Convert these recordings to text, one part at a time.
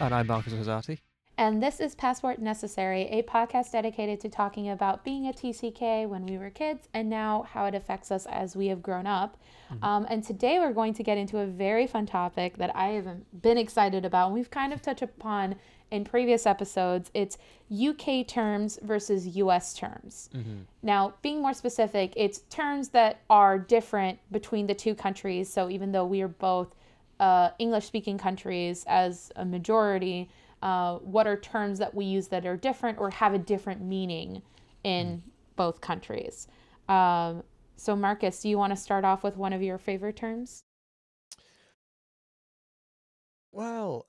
And I'm Marcus Hazati. And this is Passport Necessary, a podcast dedicated to talking about being a TCK when we were kids and now how it affects us as we have grown up. Mm-hmm. And today we're going to get into a very fun topic that I have been excited about, and we've kind of touched upon in previous episodes. It's UK terms versus US terms. Mm-hmm. Now, being more specific, it's terms that are different between the two countries. So even though we are both English-speaking countries as a majority, what are terms that we use that are different or have a different meaning in both countries? So Marcus, do you want to start off with one of your favorite terms? Well,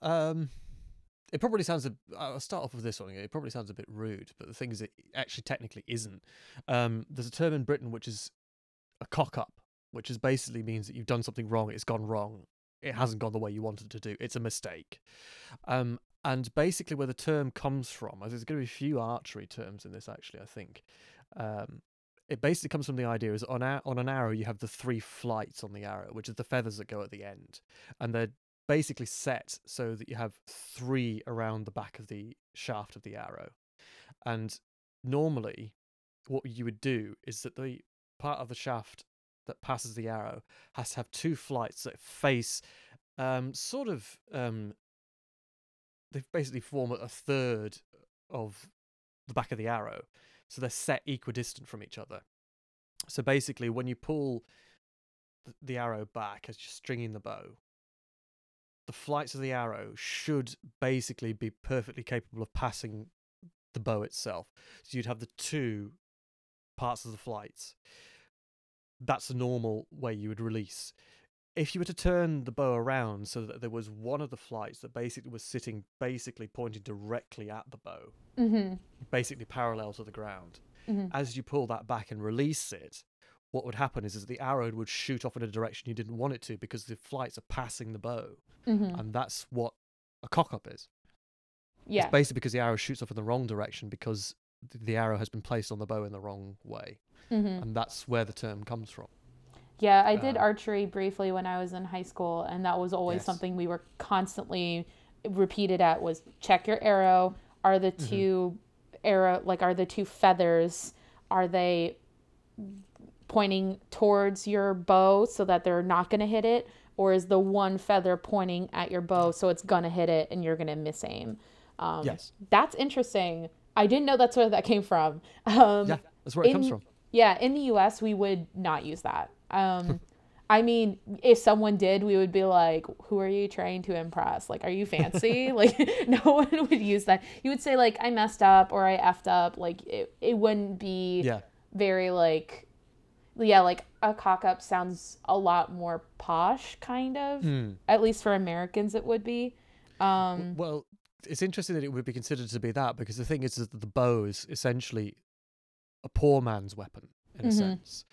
it probably sounds, I'll start off with this one. It probably sounds a bit rude, but the thing is it actually technically isn't. There's a term in Britain which is a cock-up, which is basically means that you've done something wrong, it's gone wrong. It hasn't gone the way you wanted it to do. It's a mistake. And basically where the term comes from, there's going to be a few archery terms in this actually, I think. It basically comes from the idea is on an arrow, you have the three flights on the arrow, which is the feathers that go at the end. And they're basically set so that you have three around the back of the shaft of the arrow. And normally what you would do is that the part of the shaft that passes the arrow has to have two flights that face they basically form a third of the back of the arrow. So they're set equidistant from each other. So basically when you pull the arrow back as you're stringing the bow, the flights of the arrow should basically be perfectly capable of passing the bow itself. So you'd have the two parts of the flights. That's the normal way you would release. If you were to turn the bow around so that there was one of the flights that basically was sitting, basically pointing directly at the bow, mm-hmm. basically parallel to the ground, mm-hmm. as you pull that back and release it, what would happen is the arrow would shoot off in a direction you didn't want it to because the flights are passing the bow. Mm-hmm. And that's what a cock-up is. Yeah. It's basically because the arrow shoots off in the wrong direction because the arrow has been placed on the bow in the wrong way. Mm-hmm. And that's where the term comes from. Yeah, I did archery briefly when I was in high school, and that was always something we were constantly repeated at was check your arrow. Are the two are the two feathers, are they pointing towards your bow so that they're not going to hit it, or is the one feather pointing at your bow so it's going to hit it and you're going to miss aim? That's interesting. I didn't know that's where that came from. That's where it comes from. Yeah, in the US, we would not use that. I mean, if someone did, we would be like, who are you trying to impress? Like, are you fancy? Like, no one would use that. You would say, like, I messed up or I effed up. Like, it wouldn't be very, like, a cock-up sounds a lot more posh, kind of. Mm. At least for Americans, it would be. Well, it's interesting that it would be considered to be that because the thing is that the bow is essentially a poor man's weapon in a sense,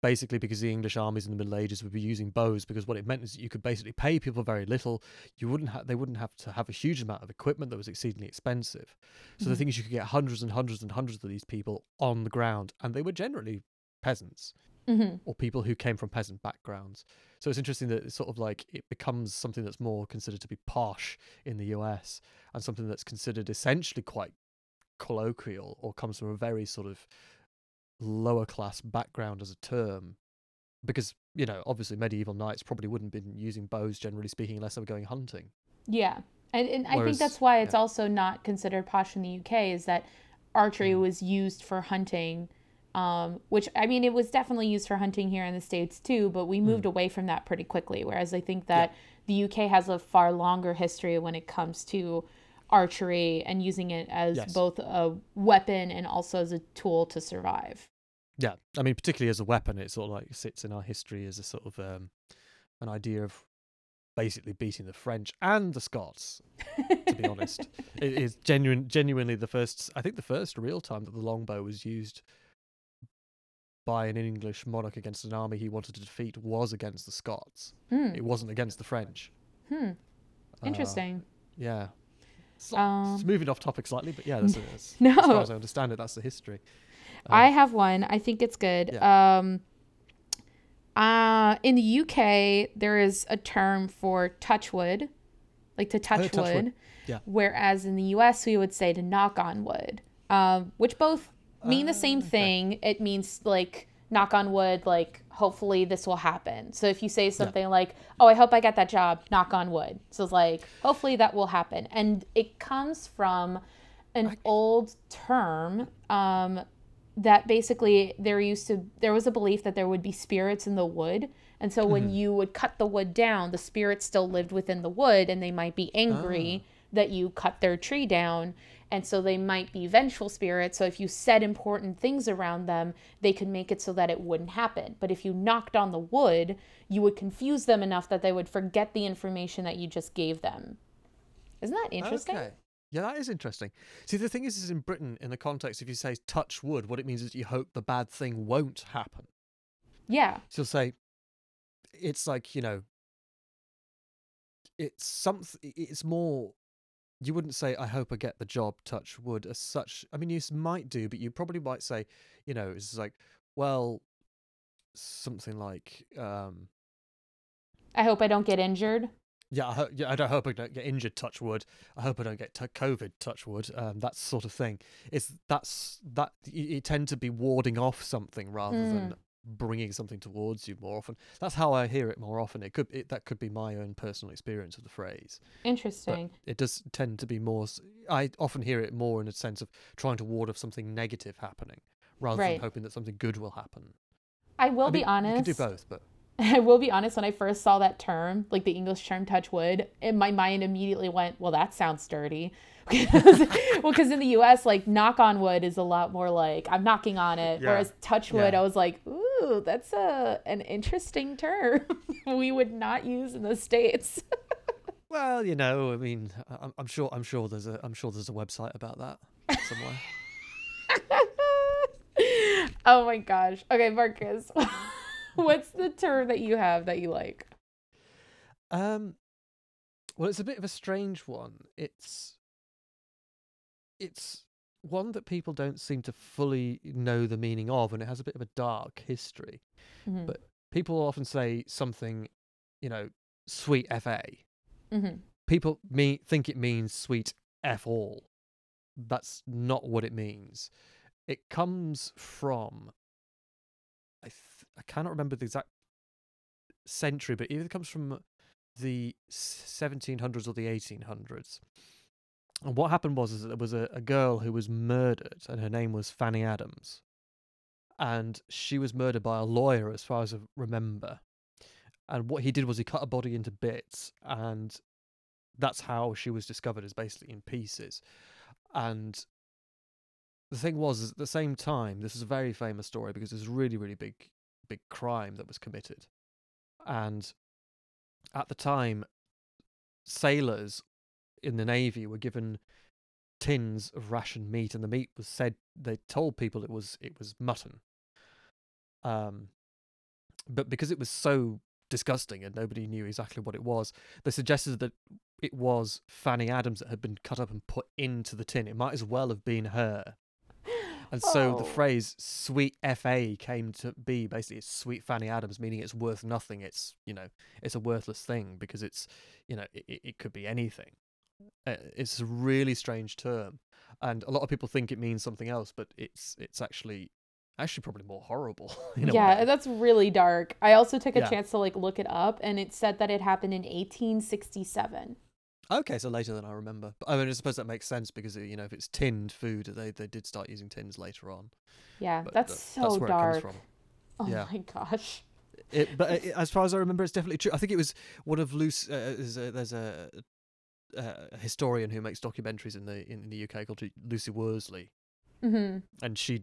basically because the English armies in the Middle Ages would be using bows because what it meant is that you could basically pay people very little. They wouldn't have to have a huge amount of equipment that was exceedingly expensive. So the thing is you could get hundreds and hundreds and hundreds of these people on the ground, and they were generally peasants or people who came from peasant backgrounds. So it's interesting that it's sort of like it becomes something that's more considered to be posh in the US and something that's considered essentially quite colloquial or comes from a very sort of lower class background as a term because, you know, obviously medieval knights probably wouldn't have been using bows generally speaking unless they were going hunting. Yeah. And I think that's why it's also not considered posh in the UK is that archery was used for hunting, which, I mean, it was definitely used for hunting here in the States too, but we moved away from that pretty quickly. Whereas I think that the UK has a far longer history when it comes to archery and using it as both a weapon and also as a tool to survive. Yeah, I mean, particularly as a weapon, it sort of like sits in our history as a sort of an idea of basically beating the French and the Scots, to be honest. It is genuinely the first real time that the longbow was used by an English monarch against an army he wanted to defeat was against the Scots. Mm. It wasn't against the French. Interesting. Yeah. It's moving off topic slightly, but as far as I understand it, that's the history. I have one. I think it's good. Yeah. In the UK, there is a term for touch wood, like to touch wood. Yeah. Whereas in the US, we would say to knock on wood, which both mean the same thing. It means like knock on wood, like hopefully this will happen. So if you say something like, oh, I hope I get that job, knock on wood. So it's like, hopefully that will happen. And it comes from an old term that basically there was a belief that there would be spirits in the wood. And so when you would cut the wood down, the spirits still lived within the wood, and they might be angry that you cut their tree down. And so they might be vengeful spirits. So if you said important things around them, they could make it so that it wouldn't happen. But if you knocked on the wood, you would confuse them enough that they would forget the information that you just gave them. Isn't that interesting? Okay. Yeah, that is interesting. See, the thing is in Britain, in the context, if you say touch wood, what it means is you hope the bad thing won't happen. Yeah. So you'll say, it's like, you know, it's something, it's more, you wouldn't say, I hope I get the job, touch wood, as such. I mean, you might do, but you probably might say, you know, it's like, well, something like, I hope I don't get injured. Yeah, I don't hope I don't get injured, touch wood. I hope I don't get COVID, touch wood. That sort of thing. You tend to be warding off something rather than bringing something towards you more often. That's how I hear it more often. That could be my own personal experience of the phrase. Interesting. But it does tend to be more. I often hear it more in a sense of trying to ward off something negative happening rather than hoping that something good will happen. I mean, be honest. You can do both, but. I will be honest, when I first saw that term, like the English term touch wood, and my mind immediately went, well, that sounds dirty. Because in the US, like knock on wood is a lot more like I'm knocking on it. Yeah. Whereas touch wood, I was like, ooh, that's an interesting term we would not use in the States. Well, you know, I mean, I'm sure there's a website about that somewhere. Oh my gosh. Okay, Marcus. What's the term that you have that you like? Well, it's a bit of a strange one. It's one that people don't seem to fully know the meaning of, and it has a bit of a dark history. Mm-hmm. But people often say something, you know, sweet FA. Mm-hmm. People think it means sweet F all. That's not what it means. It comes from... I cannot remember the exact century, but either it comes from the 1700s or the 1800s. And what happened was that there was a girl who was murdered, and her name was Fanny Adams. And she was murdered by a lawyer, as far as I remember. And what he did was he cut her body into bits, and that's how she was discovered, is basically in pieces. And... the thing was, is at the same time, this is a very famous story because it was a really, really big crime that was committed. And at the time, sailors in the Navy were given tins of rationed meat, and the meat was said, they told people it was mutton. But because it was so disgusting and nobody knew exactly what it was, they suggested that it was Fanny Adams that had been cut up and put into the tin. It might as well have been her. And so the phrase sweet FA came to be. Basically it's sweet Fanny Adams, meaning it's worth nothing. It's, you know, it's a worthless thing because it's, you know, it could be anything. It's a really strange term. And a lot of people think it means something else, but it's actually probably more horrible. Yeah, that's really dark. I also took a chance to like look it up, and it said that it happened in 1867. Okay, so later than I remember. But I mean, I suppose that makes sense because, you know, if it's tinned food, they did start using tins later on. Yeah, but that's where dark. It comes from. Oh yeah. My gosh. But as far as I remember, it's definitely true. I think it was one of Lucy. There's a historian who makes documentaries in the UK called Lucy Worsley, and she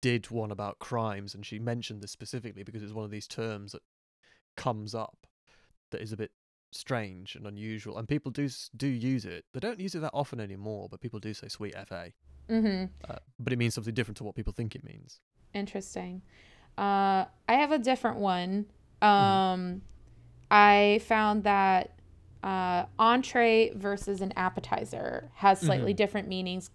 did one about crimes, and she mentioned this specifically because it's one of these terms that comes up that is a bit strange and unusual, and people do use it. They don't use it that often anymore, but people do say sweet FA. But it means something different to what people think it means. Interesting. I have a different one. I found that entree versus an appetizer has slightly different meanings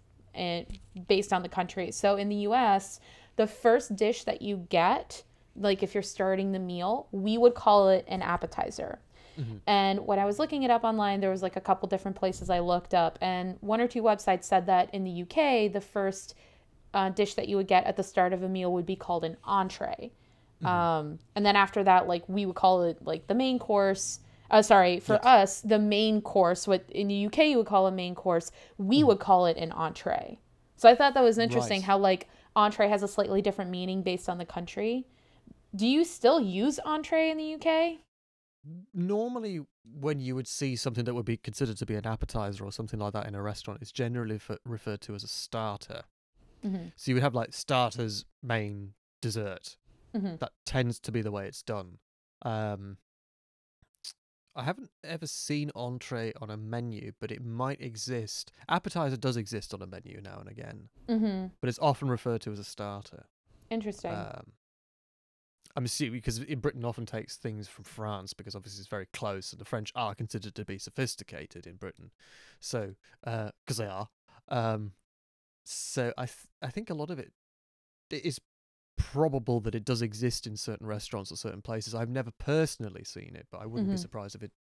based on the country. So in the US, the first dish that you get, like if you're starting the meal, we would call it an appetizer. Mm-hmm. And when I was looking it up online, there was like a couple different places I looked up, and one or two websites said that in the UK, the first dish that you would get at the start of a meal would be called an entree. Mm-hmm. And then after that, like we would call it like the main course. Us, the main course, what in the UK you would call a main course, we would call it an entree. So I thought that was interesting how like entree has a slightly different meaning based on the country. Do you still use entree in the UK? Normally when you would see something that would be considered to be an appetizer or something like that in a restaurant, it's generally referred to as a starter. Mm-hmm. So you would have like starters, main, dessert. Mm-hmm. That tends to be the way it's done. I haven't ever seen entree on a menu, but it might exist. Appetizer does exist on a menu now and again, mm-hmm. but it's often referred to as a starter. Interesting. I'm assuming because Britain often takes things from France because obviously it's very close, and the French are considered to be sophisticated in Britain, so because they are. So I think a lot of it is probable that it does exist in certain restaurants or certain places. I've never personally seen it, but I wouldn't mm-hmm. be surprised if it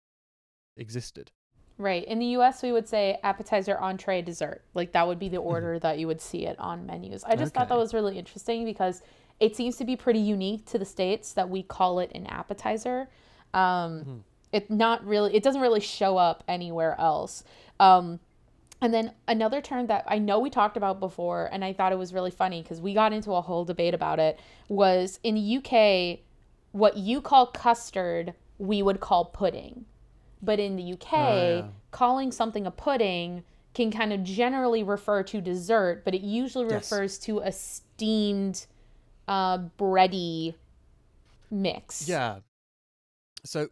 existed. Right. In the US, we would say appetizer, entree, dessert. Like that would be the order that you would see it on menus. I just thought that was really interesting because it seems to be pretty unique to the States that we call it an appetizer. Mm-hmm. It doesn't really show up anywhere else. And then another term that I know we talked about before, and I thought it was really funny because we got into a whole debate about it, was in the UK, what you call custard, we would call pudding. But in the UK, calling something a pudding can kind of generally refer to dessert, but it usually refers to a steamed bready mix. Yeah. So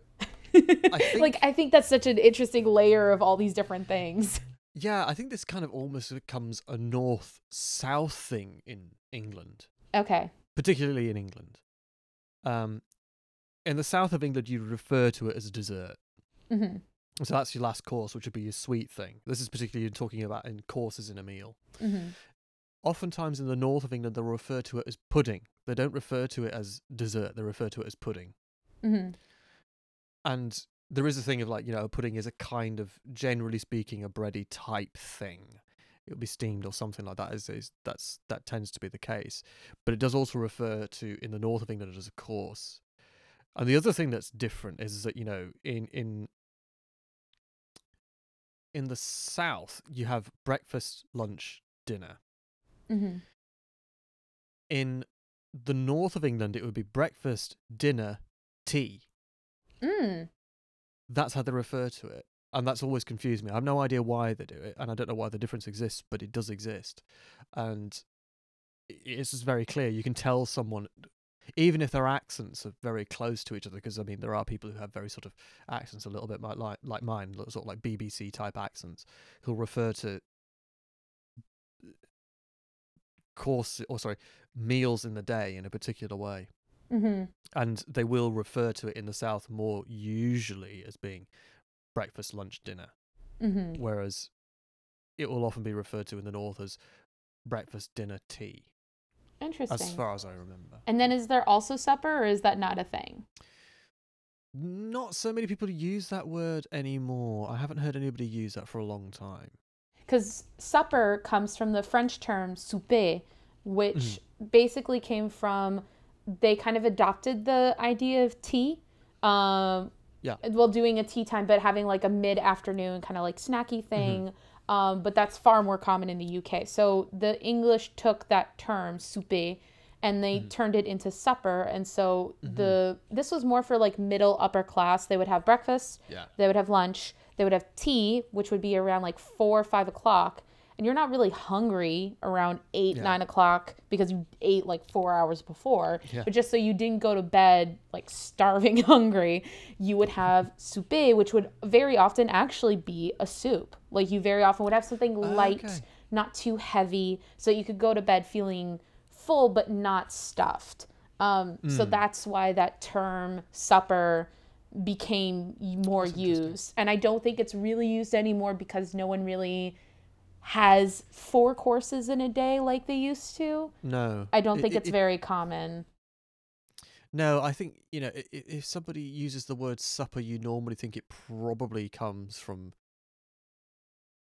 I think that's such an interesting layer of all these different things. Yeah, I think this kind of almost becomes a north-south thing in England. Okay. Particularly in England. In the south of England, you refer to it as a dessert. Mm-hmm. So that's your last course, which would be your sweet thing. This is particularly talking about in courses in a meal. Mm-hmm. Oftentimes in the north of England, they'll refer to it as pudding. They don't refer to it as dessert. They refer to it as pudding. Mm-hmm. And there is a thing of like, you know, a pudding is a kind of, generally speaking, a bready type thing. It'll be steamed or something like that. That tends to be the case. But it does also refer to, in the north of England, as a course. And the other thing that's different is that, you know, in the south, you have breakfast, lunch, dinner. Mm-hmm. In the north of England, it would be breakfast, dinner, tea. Mm. That's how they refer to it. And that's always confused me. I have no idea why they do it. And I don't know why the difference exists, but it does exist. And it's just very clear. You can tell someone, even if their accents are very close to each other, because, I mean, there are people who have very sort of accents a little bit like mine, sort of like BBC-type accents, who'll refer to meals in the day in a particular way. Mm-hmm. And they will refer to it in the south more usually as being breakfast, lunch, dinner. Mm-hmm. Whereas it will often be referred to in the north as breakfast, dinner, tea. Interesting. As far as I remember. And then is there also supper, or is that not a thing? Not so many people use that word anymore. I haven't heard anybody use that for a long time. Because supper comes from the French term souper, which basically came from... They kind of adopted the idea of tea while doing a tea time, but having like a mid-afternoon kind of like snacky thing. Mm-hmm. But that's far more common in the UK. So the English took that term, souper, and they turned it into supper. And so this was more for like middle upper class. They would have breakfast. Yeah. They would have lunch. They would have tea, which would be around like 4 or 5 o'clock. And you're not really hungry around 8, 9 o'clock because you ate like 4 hours before. Yeah. But just so you didn't go to bed like starving hungry, you would have souper, which would very often actually be a soup. Like you very often would have something light, not too heavy, so you could go to bed feeling full but not stuffed. So that's why that term supper became more used. And I don't think it's really used anymore because no one really... has 4 courses in a day like they used to. No. I don't think it's very common. No, I think, you know, if somebody uses the word supper, you normally think it probably comes from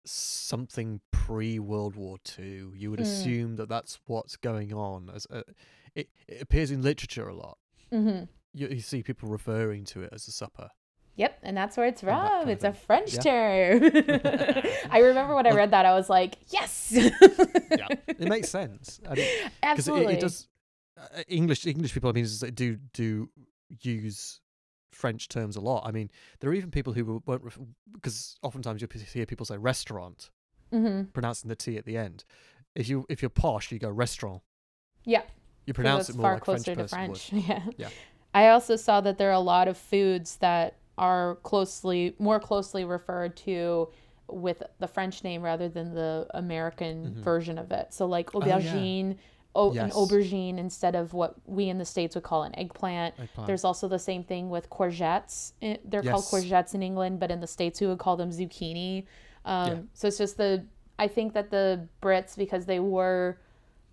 something pre-World War II. You would assume that that's what's going on. As it appears in literature a lot. Mm-hmm. You see people referring to it as a supper. Yep, and that's where it's from. It's a French term. I remember when I read that, I was like, yes! Yeah, it makes sense. Absolutely. Because it does... English people, I mean, do use French terms a lot. I mean, there are even people who won't, because oftentimes you'll hear people say restaurant, pronouncing the T at the end. If you're posh, you go restaurant. Yeah. You pronounce it more far like closer French to French. Yeah. I also saw that there are a lot of foods that are more closely referred to with the French name rather than the American version of it. So like aubergine. Oh, yeah. An aubergine instead of what we in the States would call an eggplant. There's also the same thing with courgettes. They're called courgettes in England, but in the States we would call them zucchini. So it's just I think that the Brits, because they were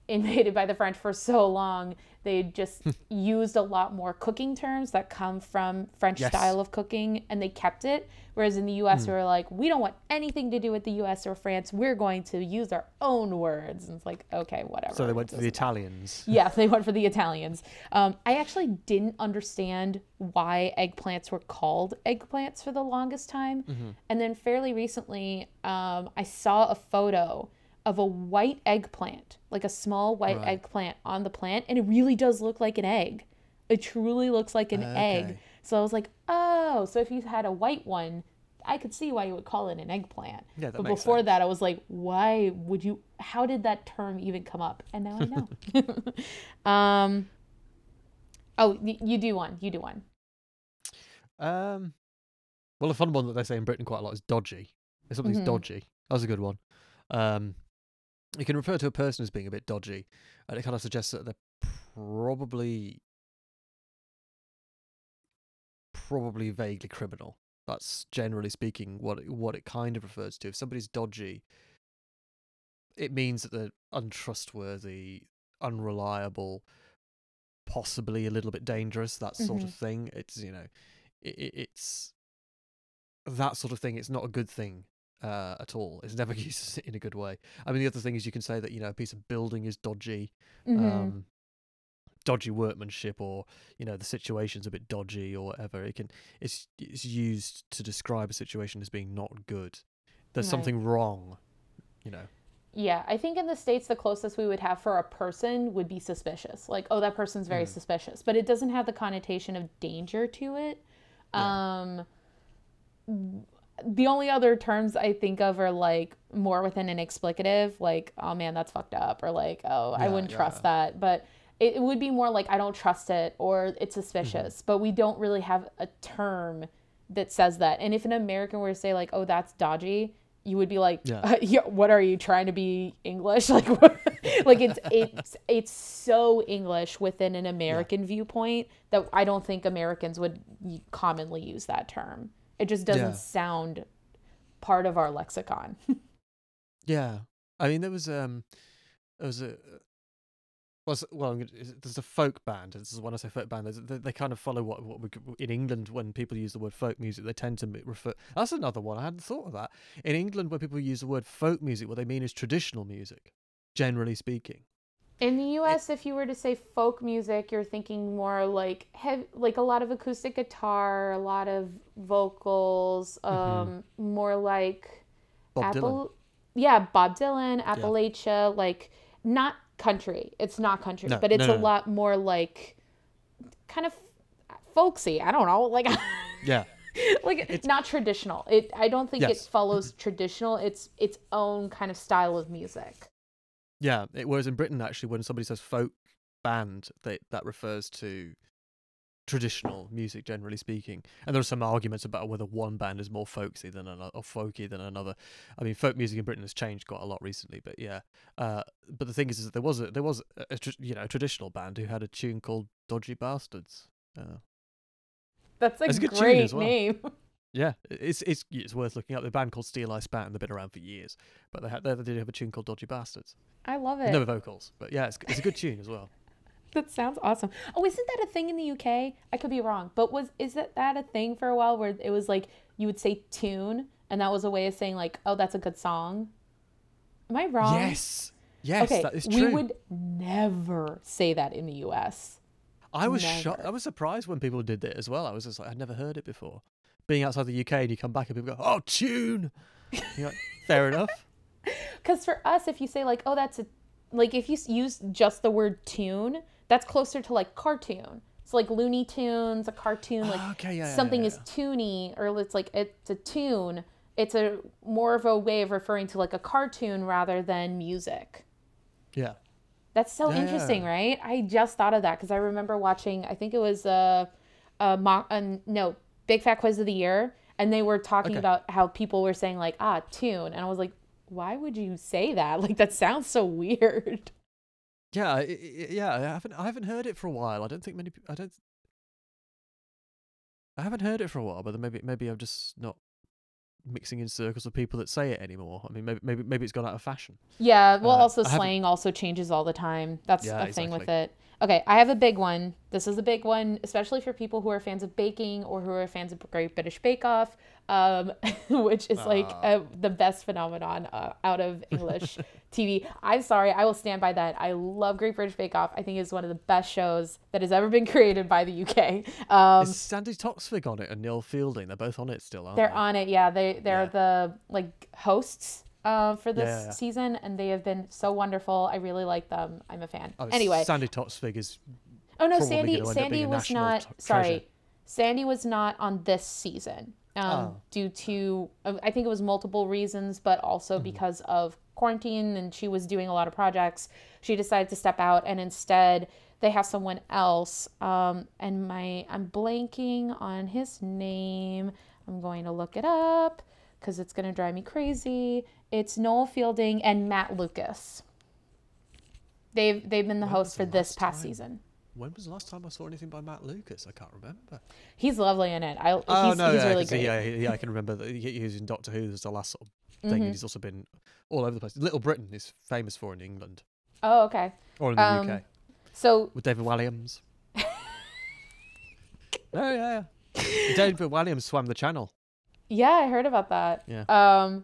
invaded by the French for so long, they just used a lot more cooking terms that come from French style of cooking, and they kept it. Whereas in the U.S. we were like, we don't want anything to do with the U.S. or France. We're going to use our own words. And it's like, okay, whatever. So they went for the Italians. Yeah, they went for the Italians. I actually didn't understand why eggplants were called eggplants for the longest time. Mm-hmm. And then fairly recently, I saw a photo of a white eggplant, like a small white eggplant on the plant. And it really does look like an egg. It truly looks like an egg. So I was like, oh, so if you had a white one, I could see why you would call it an eggplant. Yeah, that but makes before sense. That, I was like, why would you? How did that term even come up? And now I know. Oh, you do one. You do one. Well, a fun one that they say in Britain quite a lot is dodgy. If something's dodgy, that was a good one. You can refer to a person as being a bit dodgy, and it kind of suggests that they're probably vaguely criminal. That's generally speaking what it kind of refers to. If somebody's dodgy, it means that they're untrustworthy, unreliable, possibly a little bit dangerous, that sort of thing. It's, you know, it's that sort of thing. It's not a good thing at all. It's never used in a good way. I mean, the other thing is you can say that, you know, a piece of building is dodgy. Dodgy workmanship, or, you know, the situation's a bit dodgy or whatever. It's used to describe a situation as being not good. There's something wrong, you know. Yeah, I think in the States the closest we would have for a person would be suspicious. Like, oh, that person's very suspicious. But it doesn't have the connotation of danger to it. Yeah. The only other terms I think of are like more within an explicative, like, oh man, that's fucked up, or like, oh, I wouldn't trust that. But it would be more like, I don't trust it, or it's suspicious, but we don't really have a term that says that. And if an American were to say like, oh, that's dodgy, you would be like, what are you trying to be English? Like, like it's so English within an American viewpoint that I don't think Americans would commonly use that term. It just doesn't sound part of our lexicon. Yeah. I mean, there's a folk band. This is when I say folk band. They kind of follow what we, in England, when people use the word folk music, they tend to refer. That's another one. I hadn't thought of that. In England, when people use the word folk music, what they mean is traditional music, generally speaking. In the U.S., if you were to say folk music, you're thinking more like heavy, like a lot of acoustic guitar, a lot of vocals, more like Bob Dylan, Appalachia, like not. Country. It's not country, but it's a lot more like kind of folksy. I don't know, like like it's not traditional. I don't think it follows traditional. It's its own kind of style of music. Yeah. Whereas in Britain, actually, when somebody says folk band, that refers to traditional music, generally speaking. And there are some arguments about whether one band is more folksy than another, or folky than another. I mean, folk music in Britain has changed quite a lot recently, but but the thing is that there was a traditional band who had a tune called Dodgy Bastards. That's a great name. Yeah, it's worth looking up. The band called Steeleye Span, and they've been around for years, but they did have a tune called Dodgy Bastards. I love it. No vocals, but yeah, it's a good tune as well. That sounds awesome. Oh, isn't that a thing in the UK? I could be wrong, but is that a thing for a while where it was like you would say tune, and that was a way of saying like, oh, that's a good song? Am I wrong? Yes, okay. That is true. We would never say that in the US. I was shocked. I was surprised when people did it as well. I was just like, I'd never heard it before. Being outside the UK and you come back and people go, oh, tune. You're like, fair enough. Because for us, if you say like, oh, that's a, like if you use just the word tune, that's closer to like cartoon. It's like Looney Tunes, a cartoon, like something is toony, or it's like it's a tune. It's a more of a way of referring to like a cartoon rather than music. Yeah. That's so interesting, right? I just thought of that because I remember watching, I think it was Big Fat Quiz of the Year, and they were talking about how people were saying like, ah, tune. And I was like, why would you say that? Like, that sounds so weird. Yeah, I haven't heard it for a while. I haven't heard it for a while, but maybe I'm just not mixing in circles of people that say it anymore. I mean, maybe it's gone out of fashion. Yeah, well, also slang also changes all the time. That's the thing with it. Okay, I have a big one. This is a big one, especially for people who are fans of baking or who are fans of Great British Bake Off, which is like the best phenomenon out of English TV. I'm sorry, I will stand by that. I love Great British Bake Off. I think it's one of the best shows that has ever been created by the UK. Is Sandi Toksvig on it and Noel Fielding? They're both on it still, aren't they? They're on it, yeah. They're the like hosts for this season, and they have been so wonderful. I really like them. I'm a fan. Anyway, Sandi Toksvig is. Oh no, Sandy was not. Sorry, Sandy was not on this season. Due to, I think it was multiple reasons, but also because of quarantine, and she was doing a lot of projects. She decided to step out, and instead they have someone else. I'm blanking on his name. I'm going to look it up because it's going to drive me crazy. It's Noel Fielding and Matt Lucas. They've been the hosts for this past season. When was the last time I saw anything by Matt Lucas? I can't remember. He's lovely in it. He's really great. I can remember that he was in Doctor Who. There's the last sort of thing. He's also been all over the place. Little Britain is famous for in England. Oh, okay. Or in the UK. So with David Walliams. David Walliams swam the Channel. Yeah, I heard about that. Yeah.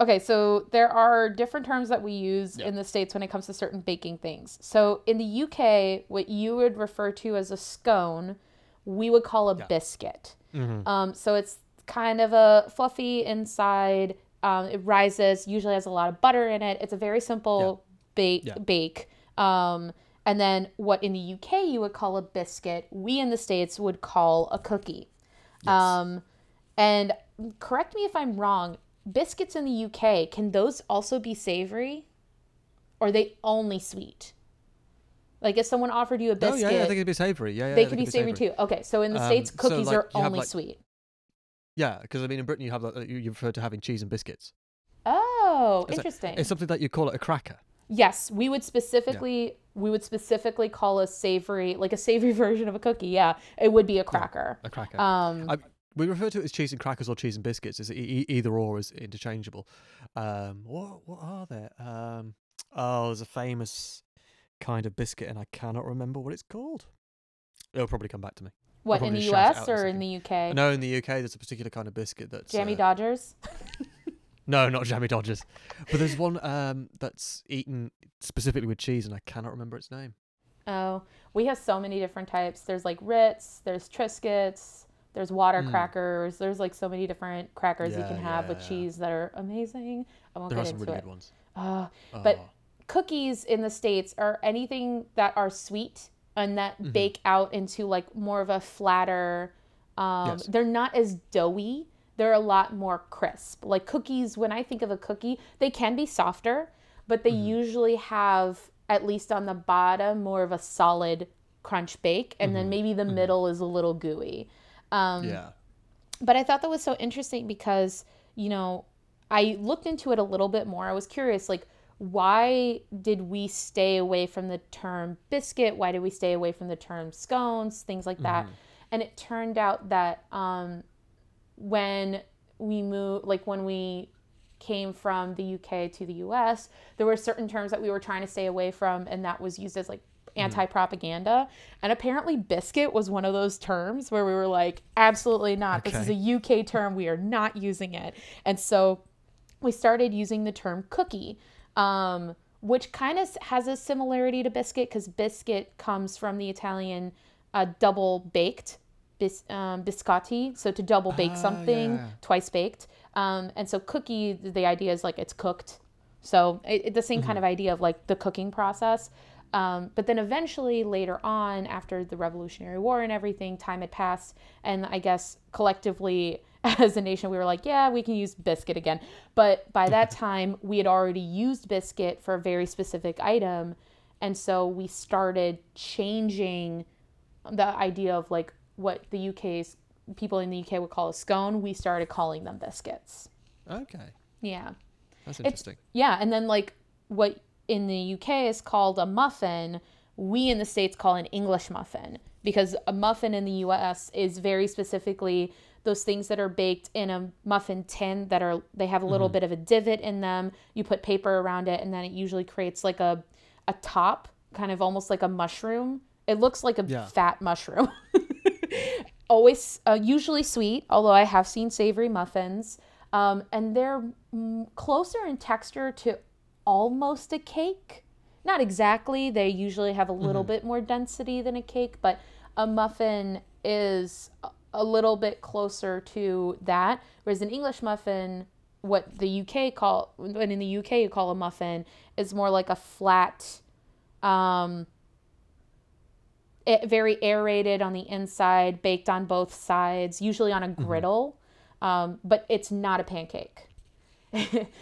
Okay, so there are different terms that we use in the States when it comes to certain baking things. So in the UK, what you would refer to as a scone, we would call a biscuit. Mm-hmm. So it's kind of a fluffy inside. It rises, usually has a lot of butter in it. It's a very simple bake. And then what in the UK you would call a biscuit, we in the States would call a cookie. Yes. And correct me if I'm wrong, biscuits in the UK, can those also be savory, or are they only sweet? Like if someone offered you a biscuit, they could be savory. They could be savory too. Okay, so in the States, cookies are only sweet. Yeah, because I mean in Britain you have like, you refer to having cheese and biscuits. Oh, interesting. It's something that you call it a cracker. Yes, we would specifically call a savory, like a savory version of a cookie. Yeah, it would be a cracker. Yeah, a cracker. We refer to it as cheese and crackers or cheese and biscuits. It's either or is interchangeable. What are there? There's a famous kind of biscuit, and I cannot remember what it's called. It'll probably come back to me. What, in the US or in the UK? No, in the UK, there's a particular kind of biscuit that's... Jammy Dodgers? No, not Jammy Dodgers. But there's one that's eaten specifically with cheese, and I cannot remember its name. Oh, we have so many different types. There's like Ritz, there's Triscuits... There's water crackers. There's like so many different crackers you can have with cheese that are amazing. I won't get into it. There are some really good ones. But cookies in the States are anything that are sweet and that bake out into like more of a flatter. They're not as doughy. They're a lot more crisp. Like cookies, when I think of a cookie, they can be softer, but they usually have, at least on the bottom, more of a solid crunch bake. And then maybe the middle is a little gooey. But I thought that was so interesting because, you know, I looked into it a little bit more. I was curious, like, why did we stay away from the term biscuit? Why did we stay away from the term scones, things like that? And it turned out that when we came from the UK to the US, there were certain terms that we were trying to stay away from, and that was used as like anti-propaganda. And apparently biscuit was one of those terms where we were like, absolutely not. Okay. This is a UK term. We are not using it. And so we started using the term cookie, which kind of has a similarity to biscuit because biscuit comes from the Italian double baked, biscotti. So to double bake something, twice baked. And so cookie, the idea is like it's cooked. So the same kind of idea of like the cooking process. But then eventually later on, after the Revolutionary War and everything, time had passed. And I guess collectively as a nation, we were like, yeah, we can use biscuit again. But by that time, we had already used biscuit for a very specific item. And so we started changing the idea of like what the UK's people in the UK would call a scone. We started calling them biscuits. Okay. Yeah. That's interesting. Yeah. And then like what in the UK is called a muffin, we in the States call an English muffin, because a muffin in the US is very specifically those things that are baked in a muffin tin that are, they have a little bit of a divot in them. You put paper around it and then it usually creates like a top, kind of almost like a mushroom. It looks like a fat mushroom. Always usually sweet, although I have seen savory muffins. And they're closer in texture to almost a cake. Not exactly. They usually have a little bit more density than a cake, but a muffin is a little bit closer to that. Whereas an English muffin, what in the UK you call a muffin, is more like a flat, very aerated on the inside, baked on both sides, usually on a griddle. But it's not a pancake.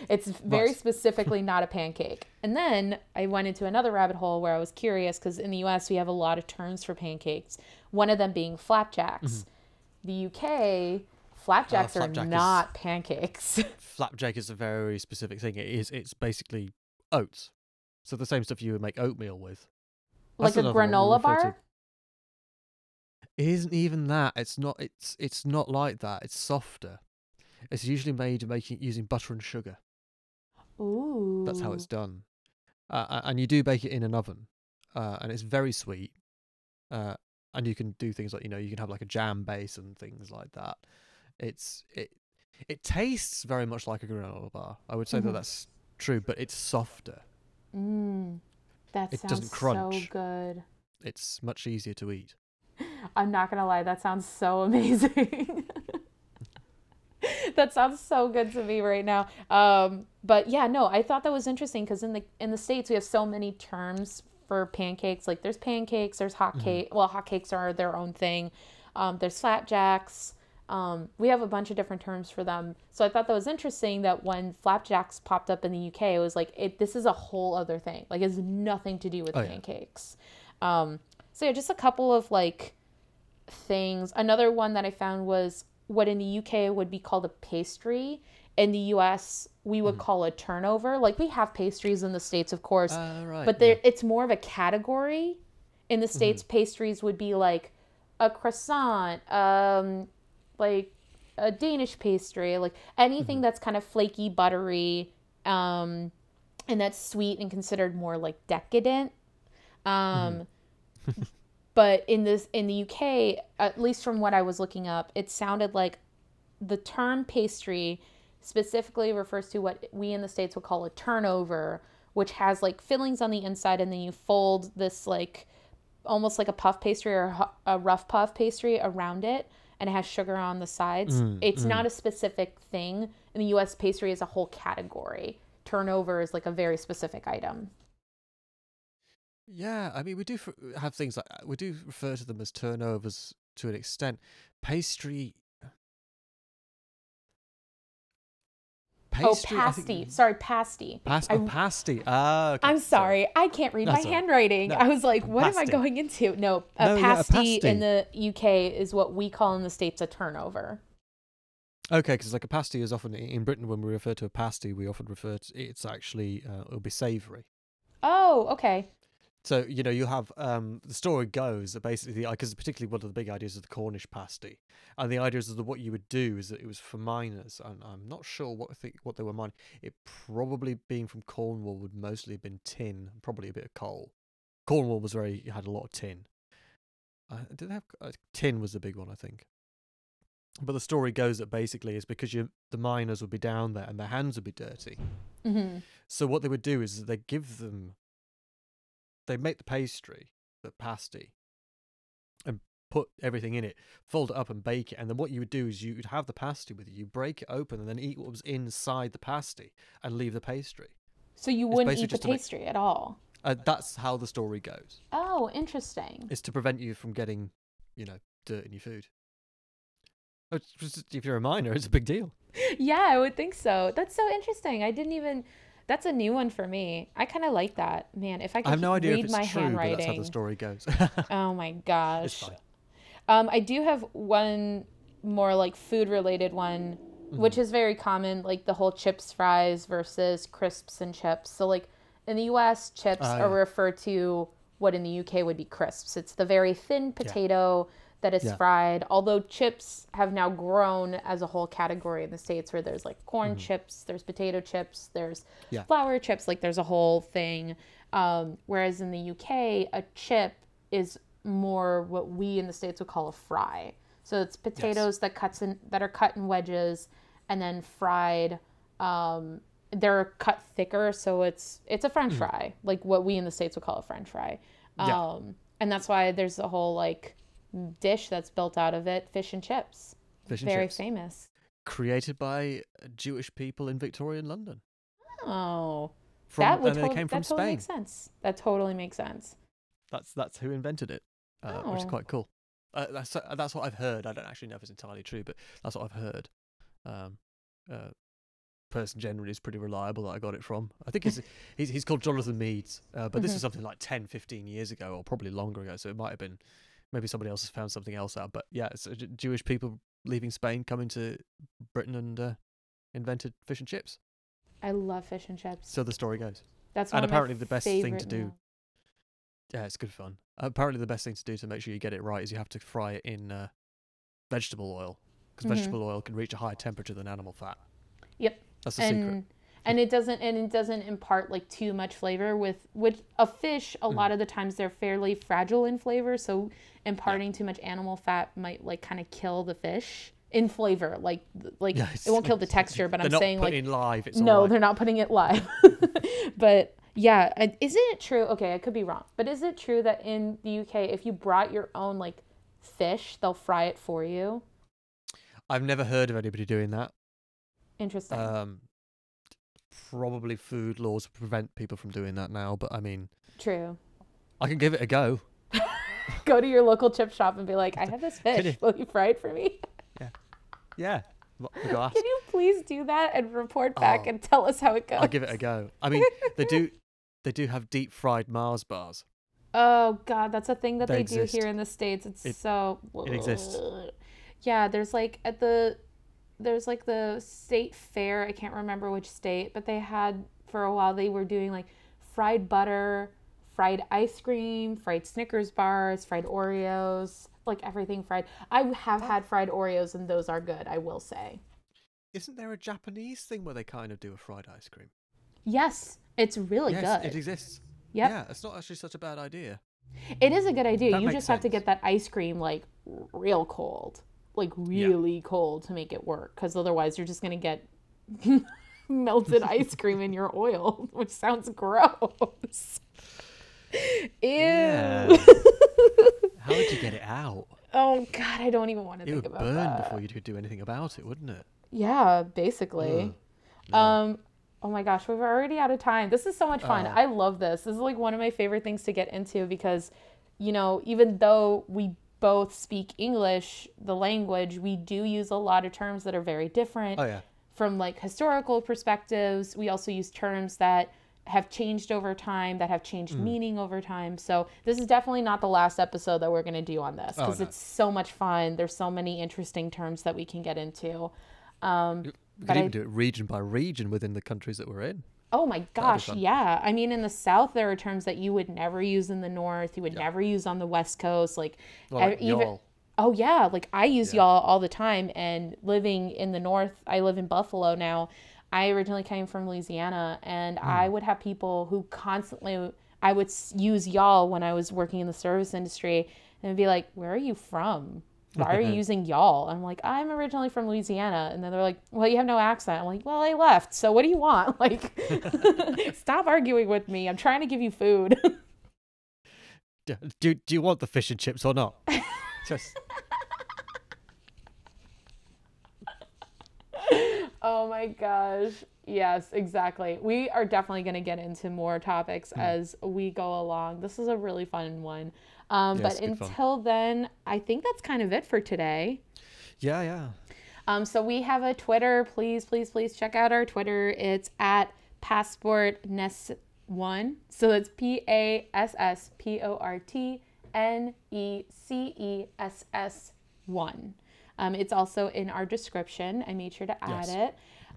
It's very specifically not a pancake. And then I went into another rabbit hole where I was curious because in the U.S. we have a lot of terms for pancakes, one of them being flapjacks. The U.K., flapjacks are not pancakes. Flapjack is a very specific thing. It's basically oats. So the same stuff you would make oatmeal with. That's like a granola bar? It isn't even that. It's not like that. It's softer. It's usually made using butter and sugar. Ooh. That's how it's done. And you do bake it in an oven. And it's very sweet. And you can do things like, you can have like a jam base and things like that. It tastes very much like a granola bar. I would say that's true, but it's softer. That sounds so good. It's much easier to eat. I'm not going to lie. That sounds so amazing. That sounds so good to me right now. But yeah, no, I thought that was interesting because in the States, we have so many terms for pancakes. Like there's pancakes, there's hotcakes. Well, hotcakes are their own thing. There's flapjacks. We have a bunch of different terms for them. So I thought that was interesting that when flapjacks popped up in the UK, it was like, this is a whole other thing. Like it's nothing to do with pancakes. Yeah. So yeah, just a couple of like things. Another one that I found was what in the UK would be called a pastry. In the US, we would call a turnover. Like we have pastries in the States, of course, but it's more of a category. In the States, pastries would be like a croissant, like a Danish pastry, like anything that's kind of flaky, buttery, and that's sweet and considered more like decadent. But in the UK, at least from what I was looking up, it sounded like the term pastry specifically refers to what we in the States would call a turnover, which has like fillings on the inside, and then you fold this like almost like a puff pastry or a rough puff pastry around it, and it has sugar on the sides. It's not a specific thing. In the US, pastry is a whole category. Turnover is like a very specific item. Yeah, I mean, we do refer to them as turnovers to an extent. Pastry. Oh, pasty. Sorry, pasty. Pasty. Ah, okay. I'm sorry. I can't read my handwriting. No. I was like, what am I going into? No, pasty in the UK is what we call in the States a turnover. Okay, because like a pasty is often, in Britain, when we refer to a pasty, we often refer to, it's actually, it'll be savoury. Oh, okay. So, you have, the story goes that basically, because particularly one of the big ideas of the Cornish pasty, and the ideas of what you would do is that it was for miners, and I'm not sure what they were mining. It probably, being from Cornwall, would mostly have been tin, probably a bit of coal. Cornwall was very, had a lot of tin. Did they have tin was the big one, I think. But the story goes that basically it's because the miners would be down there and their hands would be dirty. Mm-hmm. So what they would do is they give them, they make the pastry, the pasty, and put everything in it, fold it up and bake it. And then what you would do is you would have the pasty with you, you break it open and then eat what was inside the pasty and leave the pastry. So you wouldn't eat the pastry at all? That's how the story goes. Oh, interesting. It's to prevent you from getting, you know, dirt in your food. If you're a miner, it's a big deal. Yeah, I would think so. That's so interesting. I didn't even... That's a new one for me. I kind of like that. Man, if I could read my handwriting... I have no idea if it's true, but that's how the story goes. Oh, my gosh. It's fine. I do have one more, like, food-related one, which is very common, like the whole chips, fries versus crisps and chips. So, like, in the U.S., chips are referred to what in the U.K. would be crisps. It's the very thin potato... that is fried, although chips have now grown as a whole category in the States, where there's like corn chips, there's potato chips, there's flour chips, like there's a whole thing. Whereas in the UK, a chip is more what we in the States would call a fry. So it's potatoes that are cut in wedges and then fried. They're cut thicker, so it's a French fry, like what we in the States would call a French fry. And that's why there's a whole like dish that's built out of it, fish and chips. Very famous. Created by Jewish people in Victorian London. Oh. That came from Spain. Makes sense. That totally makes sense. That's who invented it, which is quite cool. That's what I've heard. I don't actually know if it's entirely true, but that's what I've heard. Person generally is pretty reliable that I got it from. I think he's called Jonathan Meads, but this is something like 10, 15 years ago, or probably longer ago, so it might have been... Maybe somebody else has found something else out, but yeah, it's Jewish people leaving Spain, coming to Britain and invented fish and chips. I love fish and chips. So the story goes. That's one of my favorite. And apparently the best thing to do. Yeah, it's good fun. Apparently the best thing to do to make sure you get it right is you have to fry it in vegetable oil, because vegetable oil can reach a higher temperature than animal fat. Yep. That's the secret. And it doesn't impart like too much flavor with a fish. A lot of the times they're fairly fragile in flavor, so imparting too much animal fat might like kind of kill the fish in flavor. Like it won't kill the texture, but I'm saying like live. It's no, they're not putting it live. But yeah, isn't it true? Okay, I could be wrong, but is it true that in the UK, if you brought your own like fish, they'll fry it for you? I've never heard of anybody doing that. Interesting. Probably food laws prevent people from doing that now, but I mean... True. I can give it a go. Go to your local chip shop and be like, I have this fish. Will you fry it for me? Yeah. Yeah. Can you please do that and report back and tell us how it goes? I'll give it a go. I mean, they do have deep-fried Mars bars. Oh, God, that's a thing that they do here in the States. It exists. Yeah, there's like at the... There's like the state fair, I can't remember which state, but they had for a while, they were doing like fried butter, fried ice cream, fried Snickers bars, fried Oreos, like everything fried. I have had fried Oreos and those are good, I will say. Isn't there a Japanese thing where they kind of do a fried ice cream? Yes, it's really good. It exists. Yep. Yeah, it's not actually such a bad idea. It is a good idea. You just have to get that ice cream like real cold. Like really cold to make it work, because otherwise you're just going to get melted ice cream in your oil, which sounds gross. Ew. Yeah. How would you get it out? Oh, God, I don't even want to think about that. It would burn before you could do anything about it, wouldn't it? Yeah, basically. No. Oh, my gosh, we're already out of time. This is so much fun. I love this. This is like one of my favorite things to get into because, you know, even though we both speak English, the language, we do use a lot of terms that are very different from like historical perspectives. We also use terms that have changed over time, that have changed meaning over time. So this is definitely not the last episode that we're going to do on this because it's so much fun. There's so many interesting terms that we can get into. We could even do it region by region within the countries that we're in. Oh my gosh, yeah. I mean, in the South, there are terms that you would never use in the North, you would never use on the West Coast. Like y'all. Oh yeah, like I use y'all all the time. And living in the North, I live in Buffalo now. I originally came from Louisiana, and I would have people who constantly I would use y'all when I was working in the service industry, and it'd be like, where are you from? Why are you using y'all? I'm like, I'm originally from Louisiana. And then they're like, well, you have no accent. I'm like, well, I left. So what do you want? Like, stop arguing with me. I'm trying to give you food. Do you want the fish and chips or not? Just. Oh, my gosh. Yes, exactly. We are definitely going to get into more topics as we go along. This is a really fun one. Yes, but until then, I think that's kind of it for today. Yeah. So we have a Twitter. Please check out our Twitter. It's at PassportNec1. So that's PASSPORTNECESS1. It's also in our description. I made sure to add it.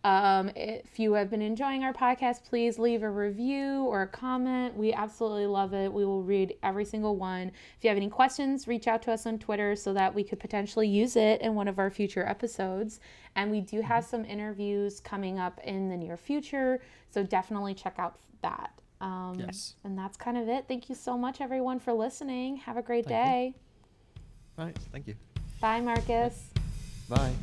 If you have been enjoying our podcast, please leave a review or a comment. We absolutely love it. We will read every single one. If you have any questions, reach out to us on Twitter so that we could potentially use it in one of our future episodes. And we do have some interviews coming up in the near future, so definitely check out that. And that's kind of it. Thank you so much, everyone, for listening. Have a great day. Thank you. All right. Thank you. Bye, Marcus. Bye.